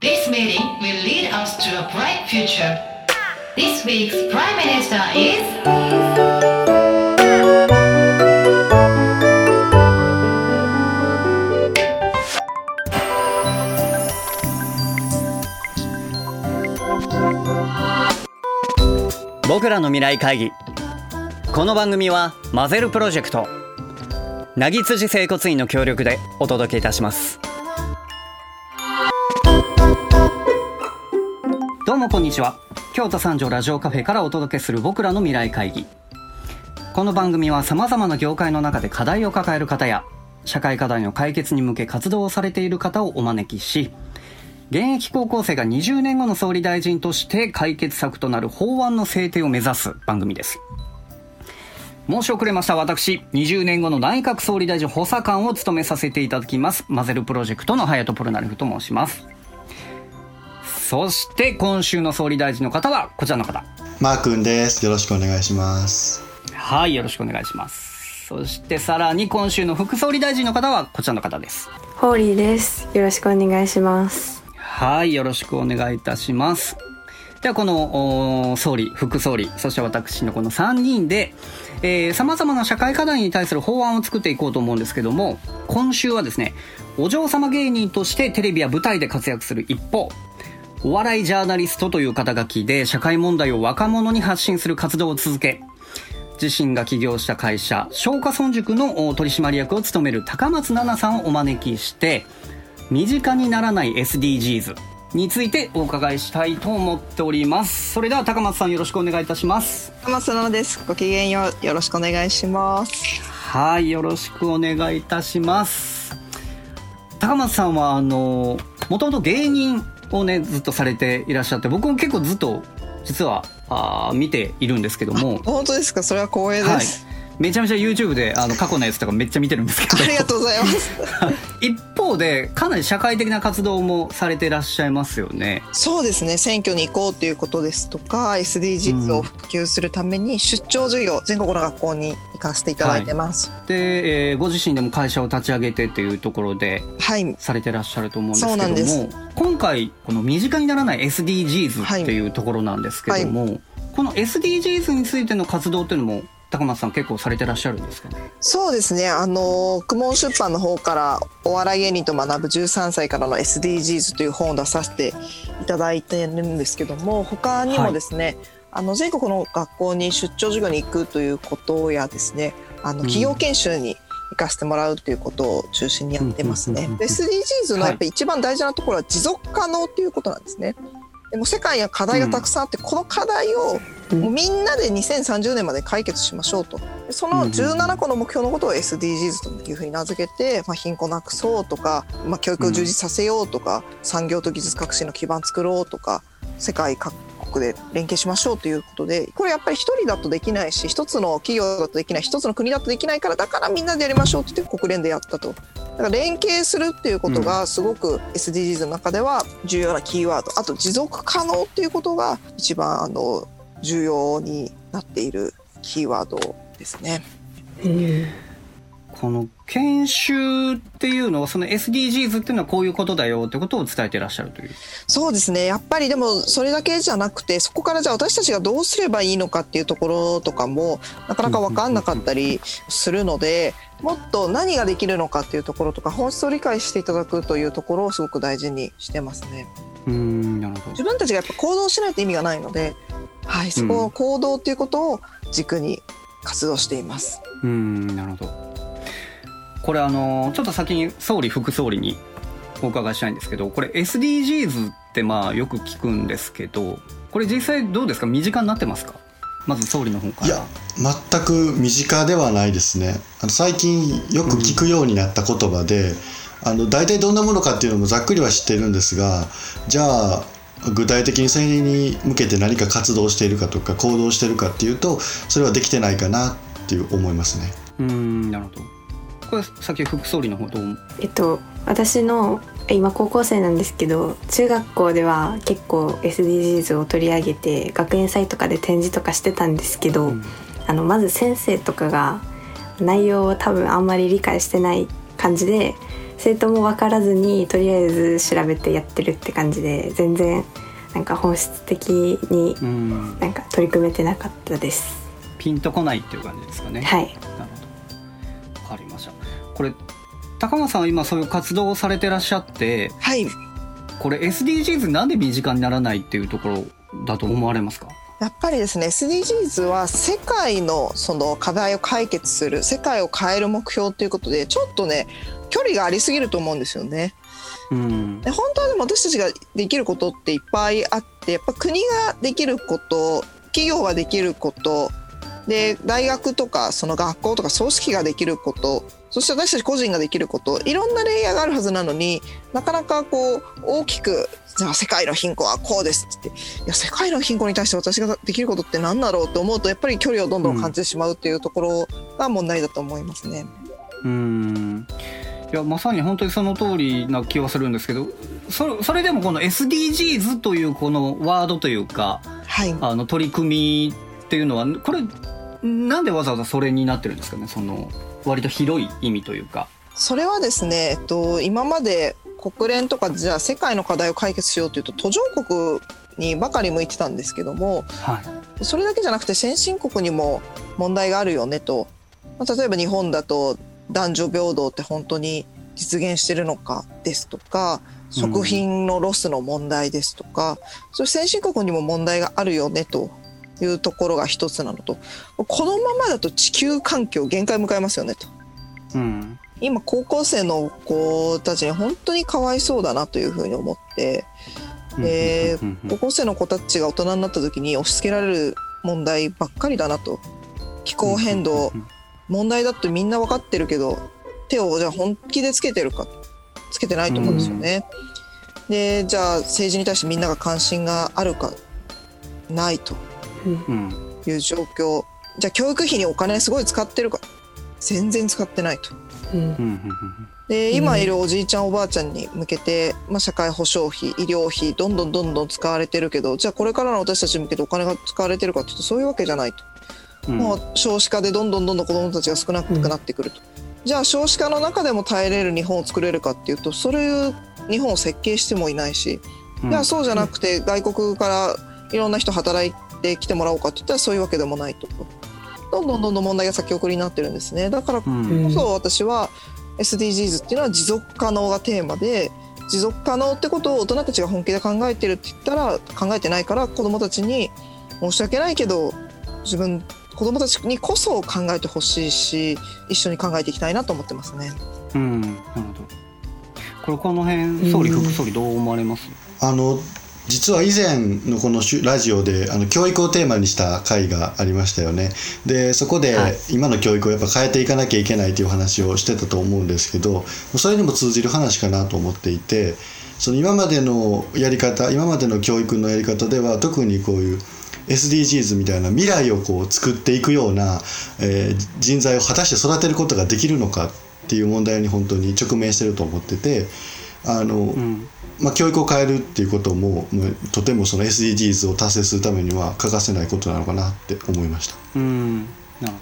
This meeting will lead us to a bright future. This week's Prime Minister is... 僕らの未来会議。この番組はマゼルプロジェクト凪辻整骨院の協力でお届けいたします。どうもこんにちは。京都三条ラジオカフェからお届けする僕らの未来会議。この番組は様々な業界の中で課題を抱える方や社会課題の解決に向け活動をされている方をお招きし、現役高校生が20年後の総理大臣として解決策となる法案の制定を目指す番組です。申し遅れました。私、20年後の内閣総理大臣補佐官を務めさせていただきますマゼルプロジェクトのハヤト・ポルナレフと申します。そして今週の総理大臣の方はこちらの方、マー君です。よろしくお願いします。はい、よろしくお願いします。そしてさらに今週の副総理大臣の方はこちらの方です。ホーリーです。よろしくお願いします。はい、よろしくお願いいたします。ではこの総理、副総理、そして私のこの3人で、様々な社会課題に対する法案を作っていこうと思うんですけども、今週はですね、お嬢様芸人としてテレビや舞台で活躍する一方、お笑いジャーナリストという肩書きで社会問題を若者に発信する活動を続け、自身が起業した会社松下村塾の取締役を務める高松菜奈さんをお招きして、身近にならない SDGsについてお伺いしたいと思っております。それでは高松さん、よろしくお願いいたします。高松野です。ごきげんよう、よろしくお願いします。はい、よろしくお願いいたします。高松さんはもともと芸人をね、ずっとされていらっしゃって、僕も結構ずっと実は見ているんですけども。本当ですか？それは光栄です。はい、めちゃめちゃ YouTube で過去のやつとかめっちゃ見てるんですけどありがとうございます一方でかなり社会的な活動もされていらっしゃいますよね。そうですね、選挙に行こうということですとか SDGs を普及するために出張授業、全国の学校に行かせていただいてます。はい、で、ご自身でも会社を立ち上げてっていうところで、はい、されてらっしゃると思うんですけども。そうなんです。今回この身近にならない SDGs っていうところなんですけども、はいはい、この SDGs についての活動っていうのも高松さん結構されてらっしゃるんですかね。そうですね、公文出版の方からお笑い芸人と学ぶ13歳からの SDGs という本を出させていただいてるんですけども、他にもですね、はい、全国の学校に出張授業に行くということやですね、企業研修に行かせてもらうということを中心にやってますね。SDGs のやっぱ一番大事なところは持続可能ということなんですね。でも世界には課題がたくさんあって、この課題をもうみんなで2030年まで解決しましょうと、その17個の目標のことを SDGs というふうに名付けて、貧困なくそうとか、教育を充実させようとか、産業と技術革新の基盤作ろうとか、世界各国で連携しましょうということで、これやっぱり一人だとできないし、一つの企業だとできない、一つの国だとできないから、だからみんなでやりましょうって言って国連でやったと。だから連携するっていうことがすごく SDGs の中では重要なキーワード、あと持続可能っていうことが一番重要になっているキーワードですね。この研修っていうのは、その SDGs っていうのはこういうことだよってことを伝えていらっしゃるという。そうですね、やっぱりでもそれだけじゃなくて、そこからじゃあ私たちがどうすればいいのかっていうところとかもなかなか分かんなかったりするのでもっと何ができるのかっていうところとか、本質を理解していただくというところをすごく大事にしてますね。なるほど。自分たちがやっぱ行動しないと意味がないので、はい、そこの行動ということを軸に活動しています。なるほど。これちょっと先に総理、副総理にお伺いしたいんですけど、これ SDGs ってよく聞くんですけど、これ実際どうですか？身近になってますか？まず総理の方から。いや、全く身近ではないですね。最近よく聞くようになった言葉で、大体どんなものかっていうのもざっくりは知ってるんですが、じゃあ具体的にそれに向けて何か活動しているかとか行動しているかっていうと、それはできてないかなっていう思いますね。なるほど。これ先副総理の方どう思う？私の今高校生なんですけど、中学校では結構 SDGs を取り上げて学園祭とかで展示とかしてたんですけど、まず先生とかが内容を多分あんまり理解してない感じで生徒も分からずにとりあえず調べてやってるって感じで、全然なんか本質的になんか取り組めてなかったです、うん、ピンとこないっていう感じですかね。はい、なるほど、分かりました。これ高間さんは今そういう活動をされてらっしゃって、はい、これ SDGs なんで身近にならないっていうところだと思われますか？やっぱりですね、 SDGs は世界のその課題を解決する、世界を変える目標ということで、ちょっとね距離がありすぎると思うんですよね。うん、本当はでも私たちができることっていっぱいあって、やっぱ国ができること、企業ができることで、大学とかその学校とか組織ができること、そして私たち個人ができること、いろんなレイヤーがあるはずなのに、なかなかこう大きくじゃあ世界の貧困はこうですって言って、いや世界の貧困に対して私ができることって何だろうと思うと、やっぱり距離をどんどん感じてしまうっていうところが問題だと思いますね。いやまさに本当にその通りな気はするんですけど、それでもこの SDGs というこのワードというか、はい、あの取り組みっていうのはこれなんでわざわざそれになってるんですかね。その割と広い意味というか。それはですね、今まで国連とかじゃあ世界の課題を解決しようというと途上国にばかり向いてたんですけども、はい、それだけじゃなくて先進国にも問題があるよねと、例えば日本だと男女平等って本当に実現してるのかですとか、食品のロスの問題ですとか、うん、それ先進国にも問題があるよねというところが一つなのと、このままだと地球環境限界迎えますよねと、うん、今高校生の子たちに本当にかわいそうだなというふうに思って、高校生の子たちが大人になった時に押し付けられる問題ばっかりだなと、気候変動、問題だってみんな分かってるけど手をじゃあ本気でつけてるかつけてないと思うんですよね、うん、でじゃあ政治に対してみんなが関心があるかないという状況、じゃあ教育費にお金すごい使ってるか全然使ってないと、うん、で今いるおじいちゃんおばあちゃんに向けて、社会保障費、医療費どんどんどんどん使われてるけど、じゃあこれからの私たちに向けてお金が使われてるかって言うとそういうわけじゃないと、もう少子化でどんどんどんどん子どもたちが少なくなってくると、うん、じゃあ少子化の中でも耐えれる日本を作れるかっていうと、そういう日本を設計してもいないし、うん、じゃあそうじゃなくて外国からいろんな人働いてきてもらおうかっていったらそういうわけでもないと、どんどんどんどん問題が先送りになってるんですね。だからこそ私は SDGs っていうのは持続可能がテーマで、持続可能ってことを大人たちが本気で考えてるって言ったら考えてないから、子どもたちに申し訳ないけど自分子どもたちにこそ考えてほしいし、一緒に考えていきたいなと思ってますね。うん、なるほど。これこの辺総理副総理どう思われます？実は以前のこのラジオで教育をテーマにした回がありましたよね。でそこで今の教育をやっぱ変えていかなきゃいけないという話をしてたと思うんですけど、それにも通じる話かなと思っていて、その今までのやり方、今までの教育のやり方では特にこういうSDGs みたいな未来をこう作っていくような、人材を果たして育てることができるのかっていう問題に本当に直面してると思ってて、教育を変えるっていうこともとてもその SDGs を達成するためには欠かせないことなのかなって思いました。うん、なるほど。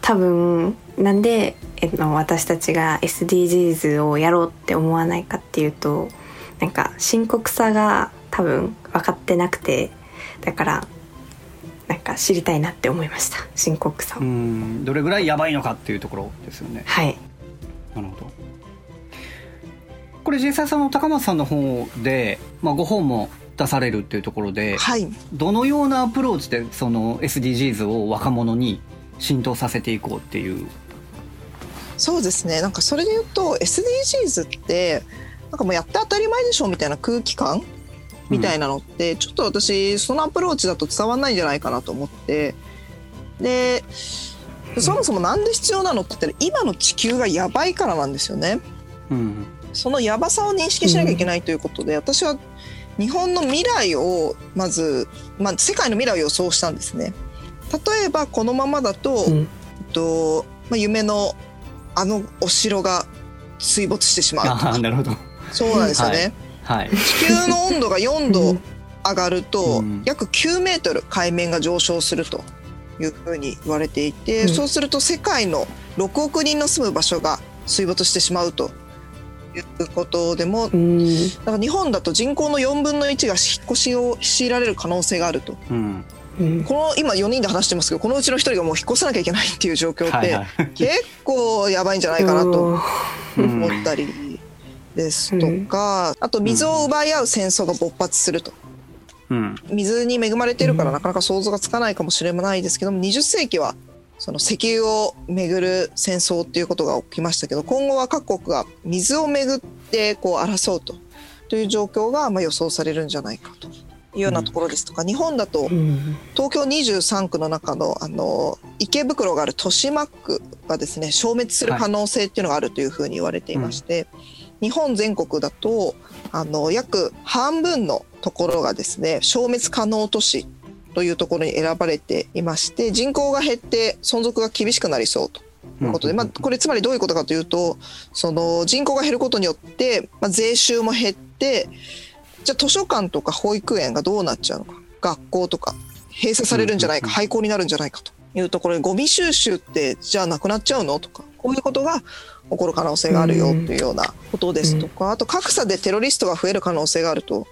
多分なんで、私たちが SDGs をやろうって思わないかっていうと、なんか深刻さが多分分かってなくて、だからなんか知りたいなって思いました。深刻さ、どれぐらいやばいのかっていうところですよね。はい、なるほど。これ実際その高松さんの方で、ご本も出されるっていうところで、はい、どのようなアプローチでその SDGs を若者に浸透させていこうっていう。そうですね、なんかそれで言うと SDGs ってなんかもうやって当たり前でしょみたいな空気感みたいなのって、ちょっと私そのアプローチだと伝わんないんじゃないかなと思って、でそもそもなんで必要なのって言ったら今の地球がやばいからなんですよね、うん、そのやばさを認識しなきゃいけないということで、私は日本の未来をまず、世界の未来を予想したんですね。例えばこのままだと、夢のお城が水没してしまうとか。あ、なるほど。そうなんですよね、はい、地球の温度が4度上がると約9メートル海面が上昇するというふうに言われていて、そうすると世界の6億人の住む場所が水没してしまうということでも、だから日本だと人口の4分の1が引っ越しを強いられる可能性があると、この今4人で話してますけど、このうちの1人がもう引っ越さなきゃいけないっていう状況って、結構やばいんじゃないかなと思ったりですとか、あと水を奪い合う戦争が勃発すると、水に恵まれているからなかなか想像がつかないかもしれないですけども、20世紀はその石油を巡る戦争っていうことが起きましたけど、今後は各国が水を巡ってこう争うという状況が予想されるんじゃないかというようなところですとか、日本だと東京23区の中の池袋がある豊島区がですね、消滅する可能性っていうのがあるというふうに言われていまして、日本全国だと約半分のところがですね、消滅可能都市というところに選ばれていまして、人口が減って存続が厳しくなりそうということで、これつまりどういうことかというと、その人口が減ることによって、税収も減って、じゃあ図書館とか保育園がどうなっちゃうのか、学校とか閉鎖されるんじゃないか、廃校になるんじゃないかというところで、ゴミ収集ってじゃあなくなっちゃうのとか、こういうことが起こる可能性があるよというようなことですとか、あと格差でテロリストが増える可能性があると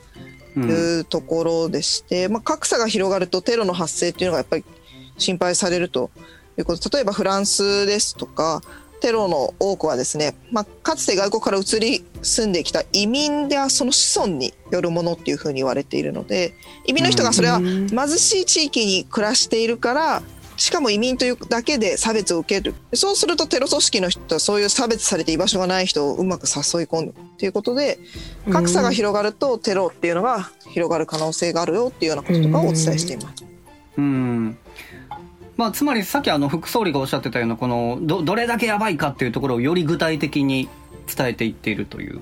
いうところでして、格差が広がるとテロの発生っていうのがやっぱり心配されるということで、例えばフランスですとか、テロの多くはですね、かつて外国から移り住んできた移民やその子孫によるものっていうふうに言われているので、移民の人がそれは貧しい地域に暮らしているから、しかも移民というだけで差別を受ける、そうするとテロ組織の人はそういう差別されて居場所がない人をうまく誘い込むということで、格差が広がるとテロっていうのが広がる可能性があるよっていうようなこととかをお伝えしています。つまりさっき副総理がおっしゃってたような、この どれだけやばいかっていうところをより具体的に伝えていっているという。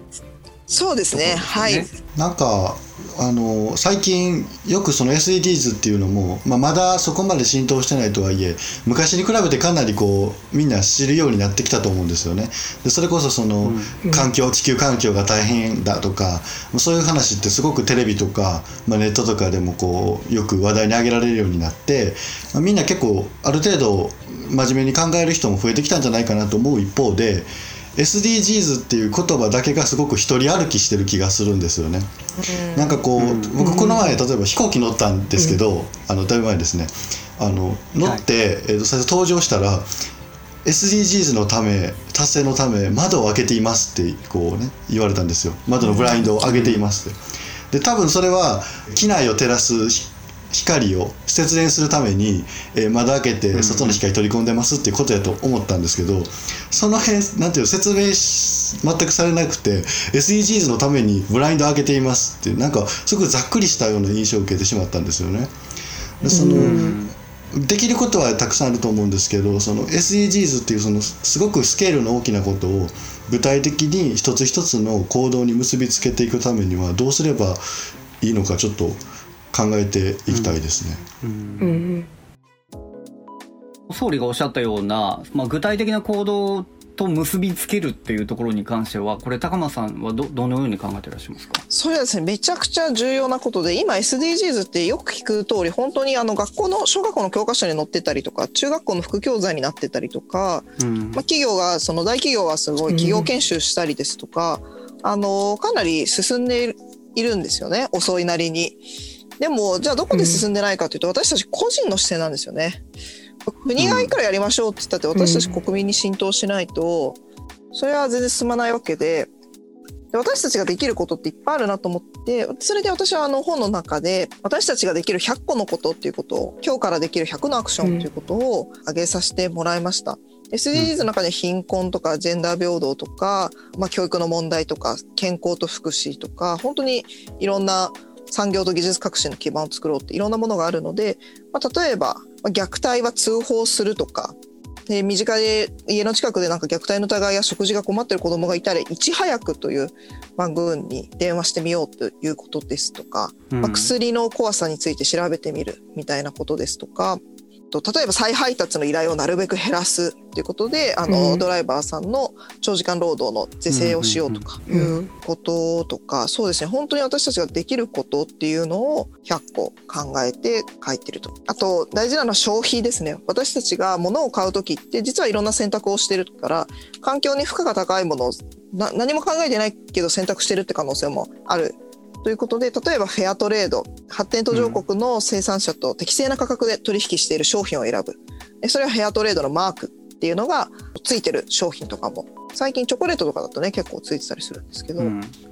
そうですね、はい。なんか最近よくその SDGs っていうのも、まだそこまで浸透してないとはいえ、昔に比べてかなりこうみんな知るようになってきたと思うんですよね。でそれこそその環境、地球環境が大変だとか、そういう話ってすごくテレビとか、ネットとかでもこうよく話題に上げられるようになって、みんな結構ある程度真面目に考える人も増えてきたんじゃないかなと思う一方で、SDGs っていう言葉だけがすごく一人歩きしてる気がするんですよね。なんかこう、僕この前例えば飛行機乗ったんですけど、だいぶ前ですね、乗って、最初登場したら SDGs のため、達成のため窓を開けていますってこうね言われたんですよ。窓のブラインドを上げていますって。で多分それは機内を照らす光を節電するために、窓開けて外の光取り込んでますっていうことやと思ったんですけど、その辺なんていう説明全くされなくて SDGs のためにブラインド開けていますってなんかすごくざっくりしたような印象を受けてしまったんですよね。そのできることはたくさんあると思うんですけど、その SDGs っていうそのすごくスケールの大きなことを具体的に一つ一つの行動に結びつけていくためにはどうすればいいのかちょっと考えていきたいですね。総理がおっしゃったような、具体的な行動と結びつけるっていうところに関しては、これ高間さんは どのように考えていらっしゃいますか？それはですね、めちゃくちゃ重要なことで、今 SDGs ってよく聞く通り、本当に学校の小学校の教科書に載ってたりとか、中学校の副教材になってたりとか、企業がその大企業はすごい企業研修したりですとか、かなり進んでいるんですよね、遅いなりに。でもじゃあどこで進んでないかというと、私たち個人の視点なんですよね。国がいくらやりましょうって言ったって、私たち国民に浸透しないとそれは全然進まないわけで、私たちができることっていっぱいあるなと思って、それで私は本の中で私たちができる100個のことっていうことを、今日からできる100のアクションっていうことを挙げさせてもらいました。SDGs の中で貧困とかジェンダー平等とか、教育の問題とか健康と福祉とか、本当にいろんな産業と技術革新の基盤を作ろうっていろんなものがあるので、例えば虐待は通報するとかで、身近で家の近くでなんか虐待の疑いや食事が困ってる子どもがいたらいち早くという番組に電話してみようということですとか、薬の怖さについて調べてみるみたいなことですとか、例えば再配達の依頼をなるべく減らすということでドライバーさんの長時間労働の是正をしようとかいうこととか、そうですね、本当に私たちができることっていうのを100個考えて書いてると。あと大事なのは消費ですね。私たちが物を買うときって実はいろんな選択をしてるから、環境に負荷が高いものを何も考えてないけど選択してるって可能性もあるということで、例えばフェアトレード、発展途上国の生産者と適正な価格で取引している商品を選ぶ、それはフェアトレードのマークっていうのがついてる商品とかも、最近チョコレートとかだとね結構ついてたりするんですけど、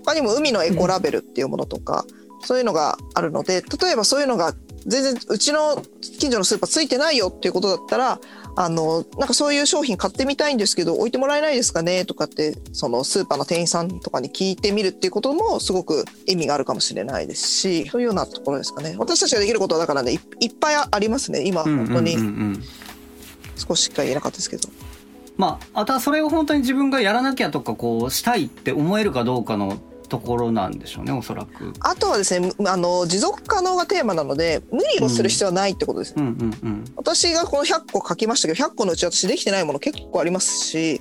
他にも海のエコラベルっていうものとか、そういうのがあるので、例えばそういうのが全然うちの近所のスーパーついてないよっていうことだったら、なんかそういう商品買ってみたいんですけど置いてもらえないですかねとかって、そのスーパーの店員さんとかに聞いてみるっていうこともすごく意味があるかもしれないですし、そういうようなところですかね。私たちができることはだからね、いっぱいありますね。今本当に少ししか言えなかったですけど、まあ、あとはそれを本当に自分がやらなきゃとかこうしたいって思えるかどうかのところなんでしょうね、おそらく。あとはですね、持続可能がテーマなので無理をする必要はないってことですね、私がこの100個書きましたけど100個のうち私できてないもの結構ありますし、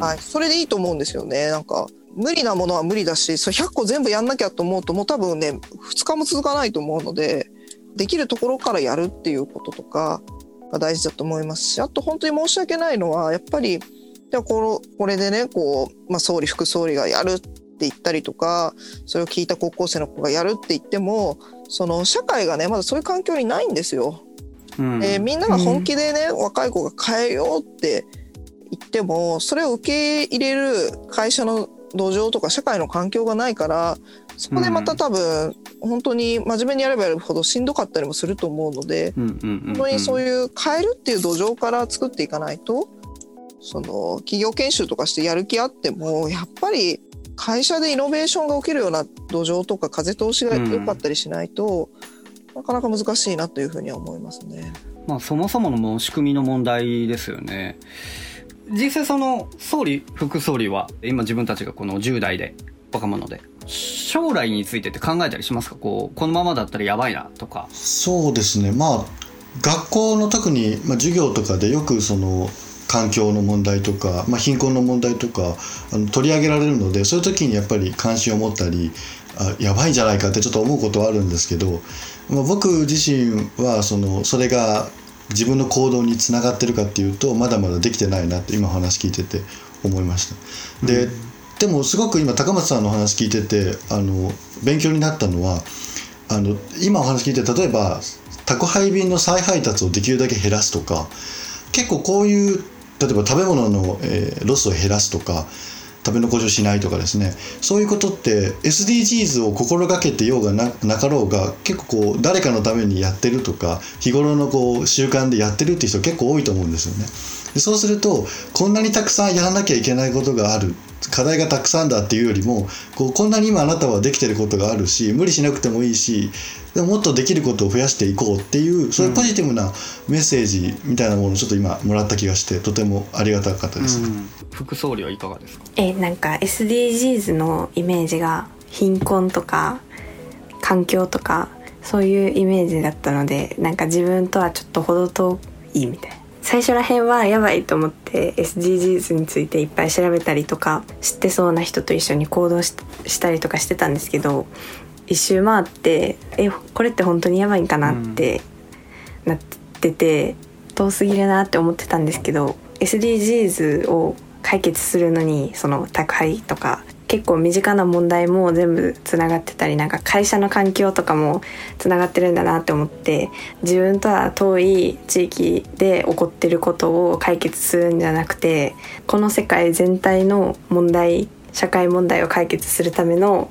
はい、それでいいと思うんですよね。なんか無理なものは無理だし、それ100個全部やんなきゃと思うともう多分ね2日も続かないと思うので、できるところからやるっていうこととかが大事だと思いますし、あと本当に申し訳ないのはやっぱりこれでねこう、総理副総理がやるって言ったりとか、それを聞いた高校生の子がやるって言っても、その社会がねまだそういう環境にないんですよ、みんなが本気でね、若い子が変えようって言ってもそれを受け入れる会社の土壌とか社会の環境がないから、そこでまた多分本当に真面目にやればやるほどしんどかったりもすると思うので、本当にそういう変えるっていう土壌から作っていかないと、その企業研修とかしてやる気あってもやっぱり会社でイノベーションが起きるような土壌とか風通しが良かったりしないと、なかなか難しいなというふうには思いますね。まあ、そもそもの仕組みの問題ですよね。実際その総理副総理は今自分たちがこの10代で若者で将来についてって考えたりしますか？このままだったらやばいなとか。そうですね、学校の特に、授業とかでよくその環境の問題とか、貧困の問題とか取り上げられるので、そういう時にやっぱり関心を持ったり、やばいんじゃないかってちょっと思うことはあるんですけど、僕自身はそれが自分の行動につながってるかっていうとまだまだできてないなって今お話聞いてて思いました。でもすごく今高松さんのお話聞いてて勉強になったのは今お話聞いて例えば宅配便の再配達をできるだけ減らすとか、結構こういう例えば食べ物の、ロスを減らすとか食べ残しをしないとかですね、そういうことって SDGs を心がけてようが なかろうが結構誰かのためにやってるとか日頃の習慣でやってるって人結構多いと思うんですよね。でそうするとこんなにたくさんやらなきゃいけないことがある、課題がたくさんだっていうよりもこんなに今あなたはできてることがあるし無理しなくてもいいし、でももっとできることを増やしていこうっていうそういうポジティブなメッセージみたいなものをちょっと今もらった気がしてとてもありがたかったです。副総理はいかがですか？なんか SDGs のイメージが貧困とか環境とかそういうイメージだったので、なんか自分とはちょっと程遠いみたいな。最初ら辺はやばいと思って SDGs についていっぱい調べたりとか知ってそうな人と一緒に行動 したりとかしてたんですけど、一周回ってこれって本当にやばいんかなってなってて、遠すぎるなって思ってたんですけど、 SDGs を解決するのにその宅配とか結構身近な問題も全部つながってたり、なんか会社の環境とかもつながってるんだなって思って、自分とは遠い地域で起こってることを解決するんじゃなくて、この世界全体の問題、社会問題を解決するための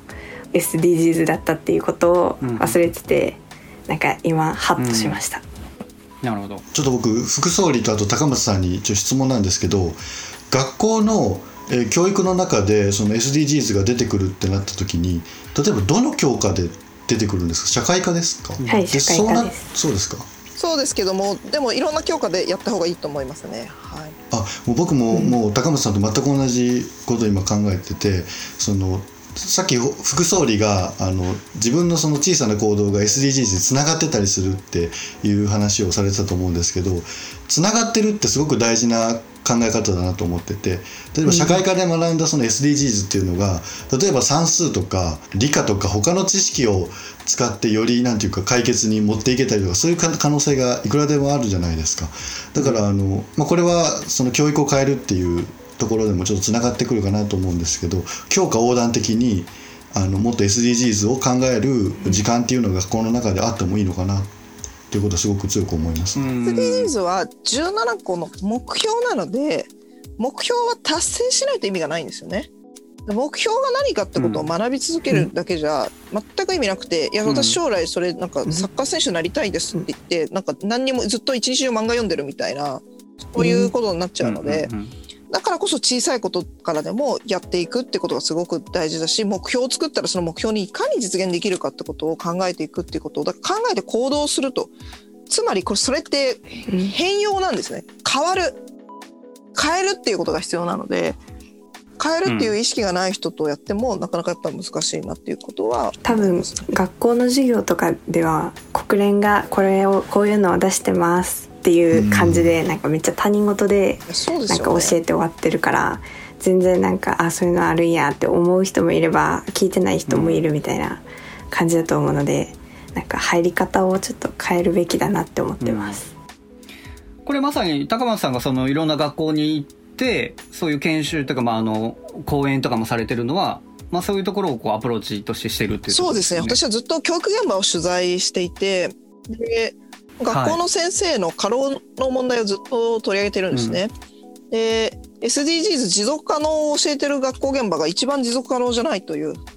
SDGs だったっていうことを忘れてて、なんか今ハッとしました。なるほど。ちょっと僕副総理とあと高松さんに一応質問なんですけど、学校の教育の中でその SDGs が出てくるってなった時に例えばどの教科で出てくるんですか？社会科ですか？はい、社会科です。そうですか。そうですけども、でもいろんな教科でやった方がいいと思いますね。はい、もう僕も高松さんと全く同じことを今考えてて、さっき副総理が自分のその小さな行動が SDGs につながってたりするっていう話をされてたと思うんですけど、つながってるってすごく大事な考え方だなと思ってて、例えば社会科で学んだその SDGs っていうのが、例えば算数とか理科とか他の知識を使ってよりなんていうか解決に持っていけたりとか、そういう可能性がいくらでもあるじゃないですか。だからこれはその教育を変えるっていうところでもちょっとつながってくるかなと思うんですけど、教科横断的にもっと SDGs を考える時間っていうのがこの中であってもいいのかなっていうことはすごく強く思います。SDGs は17個の目標なので、目標は達成しないと意味がないんですよね。目標が何かってことを学び続けるだけじゃ全く意味なくて、いや私将来それなんかサッカー選手になりたいですって言ってなんか何にもずっと一日中漫画読んでるみたいな、そういうことになっちゃうので、だからこそ小さいことからでもやっていくってことがすごく大事だし、目標を作ったらその目標にいかに実現できるかってことを考えていくっていうことを、だから考えて行動すると、つまりこれそれって変容なんですね。変えるっていうことが必要なので、変えるっていう意識がない人とやってもなかなかやっぱ難しいなっていうことは、多分学校の授業とかでは国連がこれをこういうのを出してますっていう感じで、なんかめっちゃ他人事でなんか教えて終わってるから、全然なんかそういうのあるんやって思う人もいれば聞いてない人もいるみたいな感じだと思うので、なんか入り方をちょっと変えるべきだなって思ってます、うん、これまさに高松さんがそのいろんな学校に行ってそういう研修とか、講演とかもされてるのは、そういうところをこうアプローチとしてしてるっていう、ね、そうですね。私はずっと教育現場を取材していて、で学校の先生の過労の問題をずっと取り上げてるんですね、うん、で SDGs 持続可能を教えてる学校現場が一番持続可能じゃないという確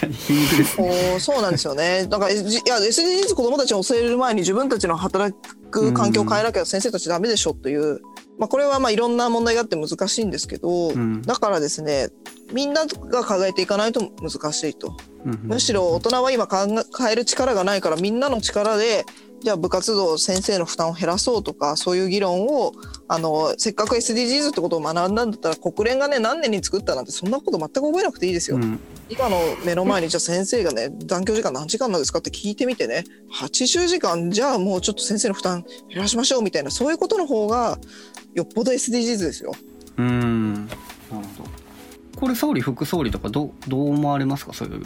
かに皮肉ですね。そうなんですよね。だからいや SDGs 子どもたちに教える前に自分たちの働く環境を変えなきゃ先生たちダメでしょという、これはまあいろんな問題があって難しいんですけど、だからですね、みんなが考えていかないと難しいと、むしろ大人は今変える力がないから、みんなの力でじゃあ部活動先生の負担を減らそうとか、そういう議論をせっかく SDGs ってことを学んだんだったら、国連がね何年に作ったなんてそんなこと全く覚えなくていいですよ、今の目の前にじゃあ先生がね残業時間何時間なんですかって聞いてみてね、80時間、じゃあもうちょっと先生の負担減らしましょうみたいな、そういうことの方がよっぽど SDGs ですよ。なるほど。これ総理副総理とかどう思われますか？そういう、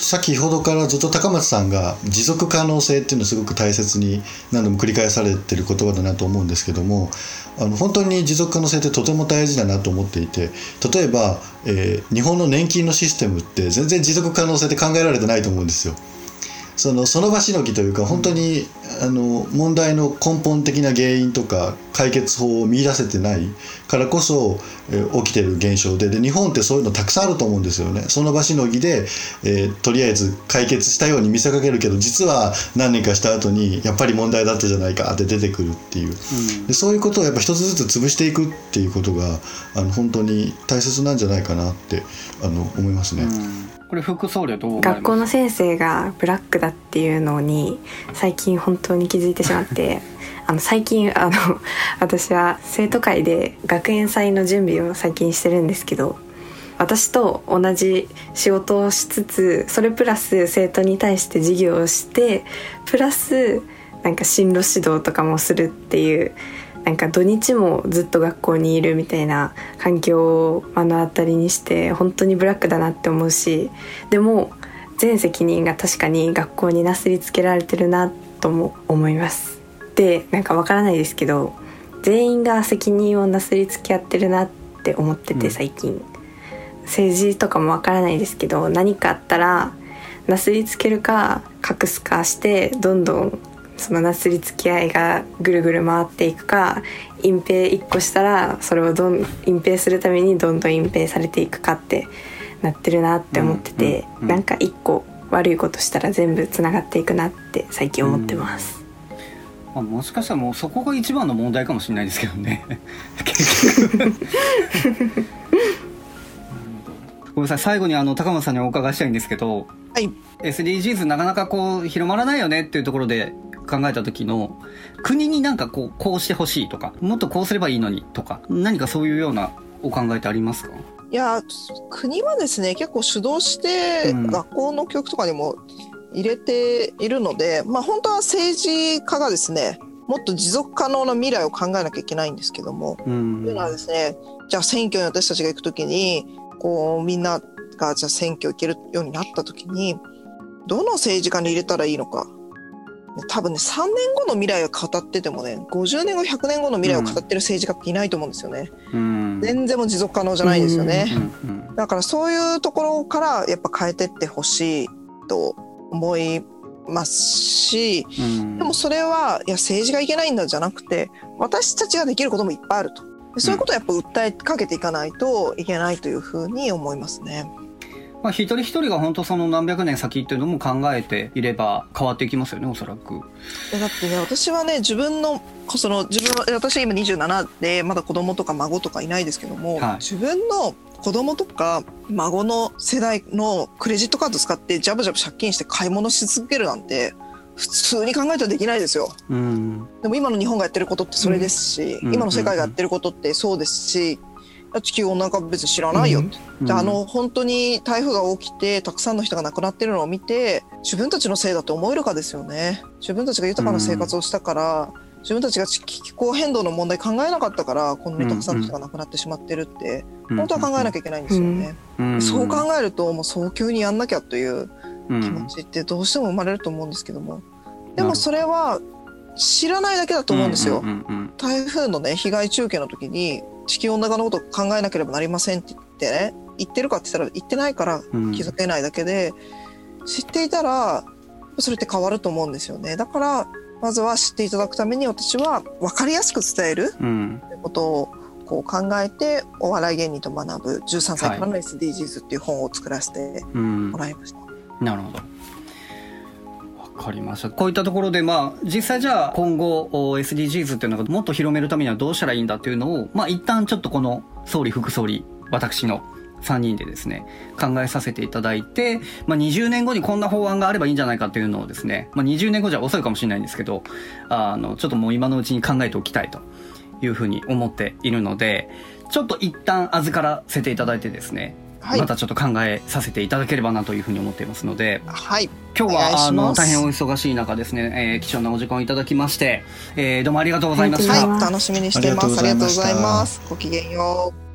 先ほどからずっと高松さんが持続可能性っていうのをすごく大切に何度も繰り返されてる言葉だなと思うんですけども、本当に持続可能性ってとても大事だなと思っていて、例えば、日本の年金のシステムって全然持続可能性って考えられてないと思うんですよ。その場しのぎというか、本当に問題の根本的な原因とか解決法を見出せてないからこそ起きてる現象 で日本ってそういうのたくさんあると思うんですよね。その場しのぎで、とりあえず解決したように見せかけるけど、実は何年かした後にやっぱり問題だったじゃないかって出てくるっていう、でそういうことをやっぱ一つずつ潰していくっていうことが本当に大切なんじゃないかなって思いますね、これ副総理はどう思います？学校の先生がブラックだっていうのに最近本当に気づいてしまって最近私は生徒会で学園祭の準備を最近してるんですけど、私と同じ仕事をしつつ、それプラス生徒に対して授業をして、プラスなんか進路指導とかもするっていう、なんか土日もずっと学校にいるみたいな環境を目の当たりにして、本当にブラックだなって思うし、でも全責任が確かに学校になすりつけられてるなとも思います。でなんかわからないですけど、全員が責任をなすりつけ合ってるなって思ってて、最近、政治とかもわからないですけど、何かあったらなすりつけるか隠すかして、どんどんそのなすりつき合いがぐるぐる回っていくか、隠蔽1個したらそれを隠蔽するためにどんどん隠蔽されていくかってなってるなって思ってて、なんか1個悪いことしたら全部つながっていくなって最近思ってます、もしかしたらもうそこが一番の問題かもしれないですけどね結局ごめんなさい、最後に高松さんにお伺いしたいんですけど、はい、SDGs なかなかこう広まらないよねっていうところで考えた時の、国になんかこうしてほしいとか、もっとこうすればいいのにとか、何かそういうようなお考えってありますか？いや国はですね結構主導して学校の教育とかにも入れているので、うん、まあ、本当は政治家がですねもっと持続可能な未来を考えなきゃいけないんですけども、うん、というのはですね、じゃあ選挙に私たちが行くときにこうみんながじゃあ選挙行けるようになったときにどの政治家に入れたらいいのか、多分ね3年後の未来を語っててもね50年後100年後の未来を語ってる政治家っていないと思うんですよね、うん、全然も持続可能じゃないですよね、うんうんうん、だからそういうところからやっぱ変えてってほしいと思いますし、うん、でもそれはいや政治がいけないんだじゃなくて私たちができることもいっぱいあると、そういうことをやっぱ訴えかけていかないといけないというふうに思いますね。まあ、一人一人が本当その何百年先っていうのも考えていれば変わっていきますよね、おそらく。だってね私はね私は今27でまだ子供とか孫とかいないですけども、はい、自分の子供とか孫の世代のクレジットカード使ってジャブジャブ借金して買い物し続けるなんて普通に考えたらできないですよ、うん、でも今の日本がやってることってそれですし、うん、今の世界がやってることってそうですし、地球温暖化別に知らないよって、うんうん、本当に台風が起きてたくさんの人が亡くなってるのを見て自分たちのせいだと思えるかですよね。自分たちが豊かな生活をしたから、うん、自分たちが気候変動の問題考えなかったからこんなにたくさんの人が亡くなってしまってるって、うんうん、本当は考えなきゃいけないんですよね、うんうんうん、そう考えるともう早急にやんなきゃという気持ちってどうしても生まれると思うんですけども、でもそれは知らないだけだと思うんですよ、うんうんうんうん、台風のね被害中継の時に地球温暖化のことを考えなければなりませんって言ってね言ってるかって言ったら言ってないから気づけないだけで、うん、知っていたらそれって変わると思うんですよね。だからまずは知っていただくために私は分かりやすく伝えるってことをこう考えて、お笑い芸人と学ぶ13歳からの SDGs っていう本を作らせてもらいました、はい、うん、なるほど、わかりました。こういったところで、まあ、実際じゃあ今後 SDGs っていうのがもっと広めるためにはどうしたらいいんだっていうのを、まあ、一旦ちょっとこの総理副総理私の3人でですね考えさせていただいて、まあ、20年後にこんな法案があればいいんじゃないかっていうのをですね、まあ、20年後じゃ遅いかもしれないんですけどちょっともう今のうちに考えておきたいというふうに思っているので、ちょっと一旦預からせていただいてですね、はい、またちょっと考えさせていただければなというふうに思っていますので、はい、今日は大変お忙しい中ですね、貴重なお時間をいただきまして、どうもありがとうございました。はい、楽しみにしています。ありがとうございます。ごきげんよう。